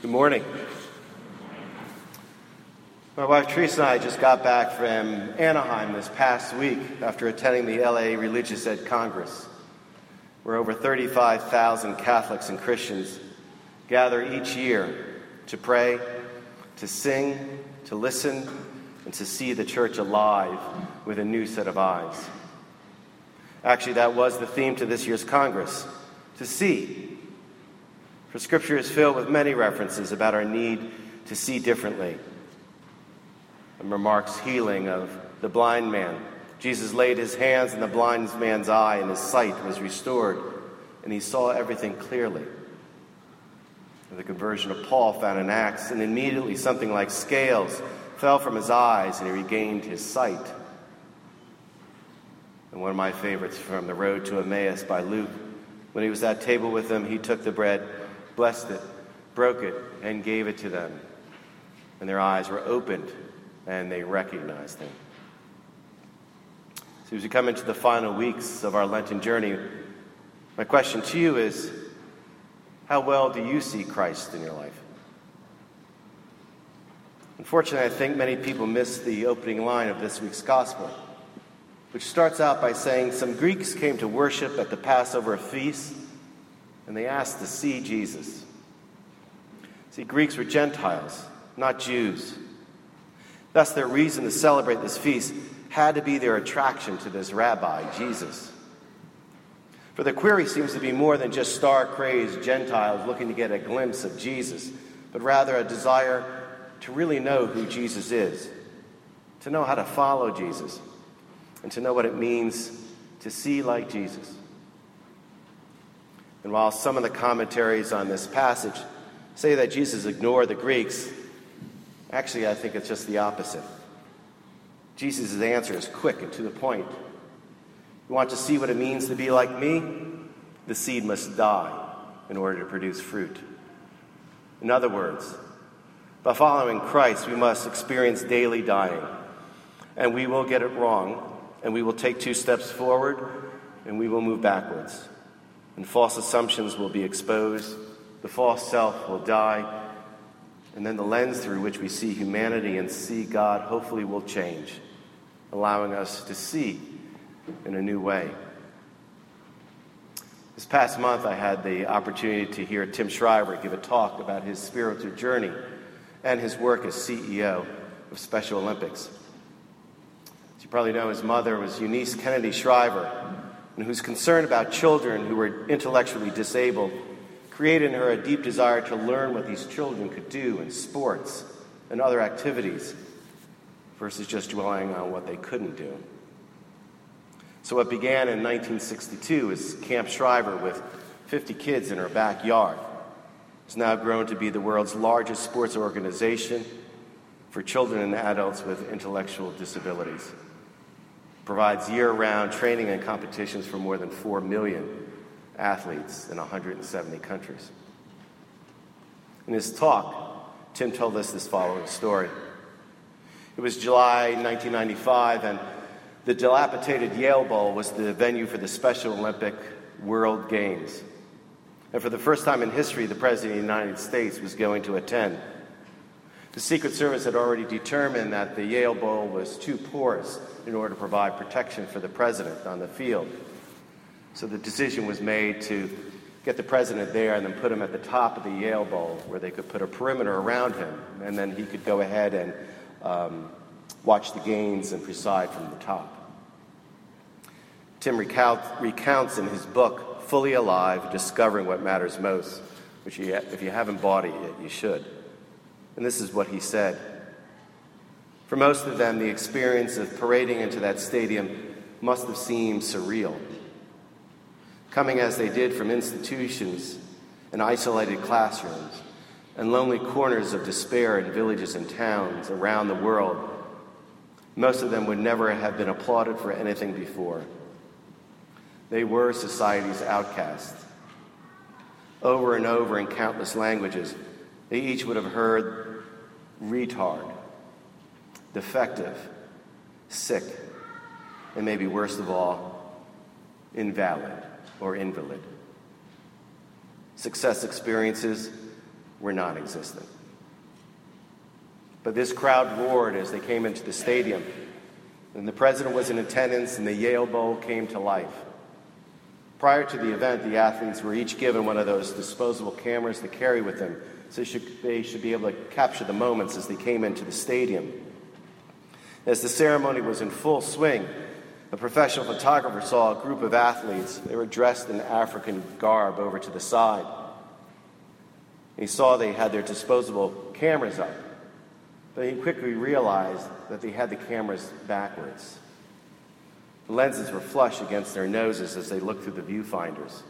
Good morning. My wife Teresa and I just got back from Anaheim this past week after attending the LA Religious Ed Congress, where over 35,000 Catholics and Christians gather each year to pray, to sing, to listen, and to see the church alive with a new set of eyes. Actually, that was the theme to this year's Congress, to see. For Scripture is filled with many references about our need to see differently. And Mark's healing of the blind man. Jesus laid his hands in the blind man's eye, and his sight was restored, and he saw everything clearly. The conversion of Paul found in Acts, and immediately something like scales fell from his eyes, and he regained his sight. And one of my favorites from The Road to Emmaus by Luke, when he was at table with them, he took the bread, blessed it, broke it, and gave it to them. And their eyes were opened, and they recognized him. So as we come into the final weeks of our Lenten journey, my question to you is, how well do you see Christ in your life? Unfortunately, I think many people miss the opening line of this week's Gospel, which starts out by saying, some Greeks came to worship at the Passover feast, and they asked to see Jesus. See, Greeks were Gentiles, not Jews. Thus, their reason to celebrate this feast had to be their attraction to this rabbi, Jesus. For the query seems to be more than just star-crazed Gentiles looking to get a glimpse of Jesus, but rather a desire to really know who Jesus is, to know how to follow Jesus, and to know what it means to see like Jesus. And while some of the commentaries on this passage say that Jesus ignored the Greeks, actually I think it's just the opposite. Jesus' answer is quick and to the point. You want to see what it means to be like me? The seed must die in order to produce fruit. In other words, by following Christ, we must experience daily dying. And we will get it wrong, and we will take two steps forward, and we will move backwards. And false assumptions will be exposed, the false self will die, and then the lens through which we see humanity and see God hopefully will change, allowing us to see in a new way. This past month I had the opportunity to hear Tim Shriver give a talk about his spiritual journey and his work as CEO of Special Olympics. As you probably know, his mother was Eunice Kennedy Shriver, and whose concern about children who were intellectually disabled created in her a deep desire to learn what these children could do in sports and other activities versus just dwelling on what they couldn't do. So what began in 1962 as Camp Shriver with 50 kids in her backyard has now grown to be the world's largest sports organization for children and adults with intellectual disabilities. Provides year-round training and competitions for more than 4 million athletes in 170 countries. In his talk, Tim told us this following story. It was July 1995, and the dilapidated Yale Bowl was the venue for the Special Olympic World Games. And for the first time in history, the President of the United States was going to attend. The Secret Service had already determined that the Yale Bowl was too porous in order to provide protection for the president on the field. So the decision was made to get the president there and then put him at the top of the Yale Bowl where they could put a perimeter around him, and then he could go ahead and watch the games and preside from the top. Tim recounts in his book, Fully Alive, Discovering What Matters Most, which if you haven't bought it yet, you should. And this is what he said. For most of them, the experience of parading into that stadium must have seemed surreal. Coming as they did from institutions and isolated classrooms and lonely corners of despair in villages and towns around the world, most of them would never have been applauded for anything before. They were society's outcasts. Over and over in countless languages, they each would have heard retard, defective, sick, and maybe worst of all, invalid or invalid. Success experiences were non-existent. But this crowd roared as they came into the stadium, and the president was in attendance, and the Yale Bowl came to life. Prior to the event, the athletes were each given one of those disposable cameras to carry with them, so they should be able to capture the moments as they came into the stadium. As the ceremony was in full swing, a professional photographer saw a group of athletes. They were dressed in African garb over to the side. He saw they had their disposable cameras up, but he quickly realized that they had the cameras backwards. The lenses were flush against their noses as they looked through the viewfinders,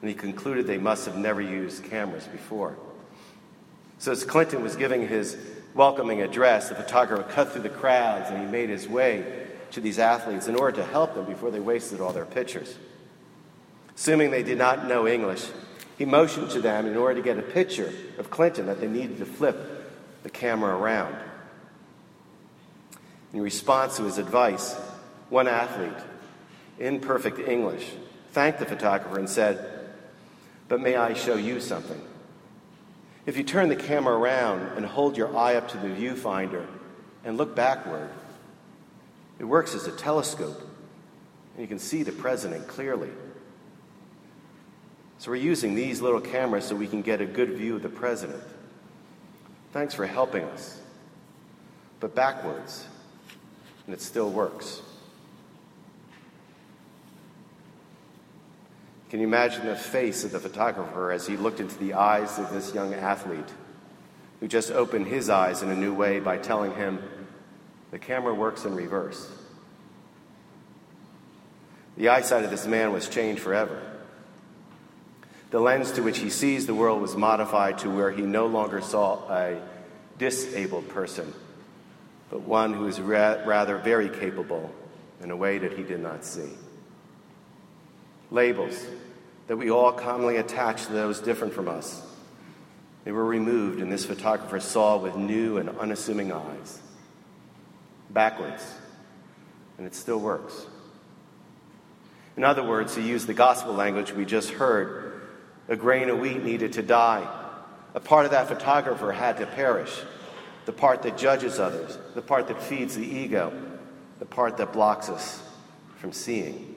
and he concluded they must have never used cameras before. So as Clinton was giving his welcoming address, the photographer cut through the crowds, and he made his way to these athletes in order to help them before they wasted all their pictures. Assuming they did not know English, he motioned to them in order to get a picture of Clinton that they needed to flip the camera around. In response to his advice, one athlete, in perfect English, thanked the photographer and said, "But may I show you something? If you turn the camera around and hold your eye up to the viewfinder and look backward, it works as a telescope, and you can see the president clearly." So we're using these little cameras so we can get a good view of the president. Thanks for helping us. But backwards, and it still works. Can you imagine the face of the photographer as he looked into the eyes of this young athlete who just opened his eyes in a new way by telling him, "The camera works in reverse"? The eyesight of this man was changed forever. The lens to which he sees the world was modified to where he no longer saw a disabled person, but one who is rather very capable in a way that he did not see. Labels that we all commonly attach to those different from us, they were removed, and this photographer saw with new and unassuming eyes. Backwards, and it still works. In other words, to use the gospel language we just heard, a grain of wheat needed to die. A part of that photographer had to perish. The part that judges others, the part that feeds the ego, the part that blocks us from seeing.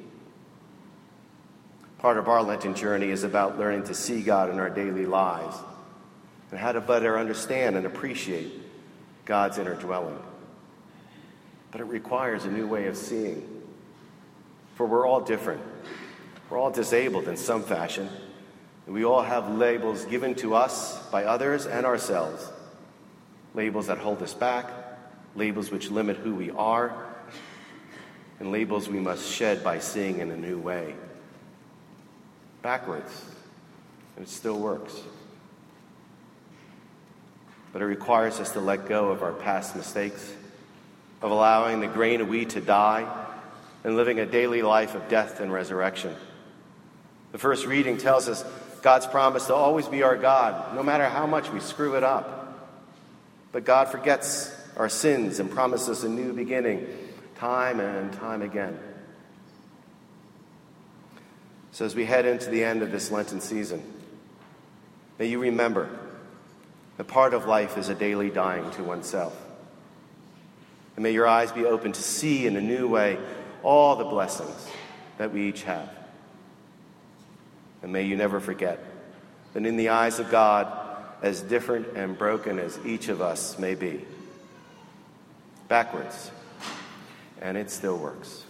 Part of our Lenten journey is about learning to see God in our daily lives and how to better understand and appreciate God's inner dwelling. But it requires a new way of seeing, for we're all different. We're all disabled in some fashion, and we all have labels given to us by others and ourselves, labels that hold us back, labels which limit who we are, and labels we must shed by seeing in a new way. Backwards, and it still works. But it requires us to let go of our past mistakes, of allowing the grain of wheat to die, and living a daily life of death and resurrection. The first reading tells us God's promise to always be our God, no matter how much we screw it up. But God forgets our sins and promises us a new beginning, time and time again. So as we head into the end of this Lenten season, may you remember that part of life is a daily dying to oneself. And may your eyes be open to see in a new way all the blessings that we each have. And may you never forget that in the eyes of God, as different and broken as each of us may be, backwards, and it still works.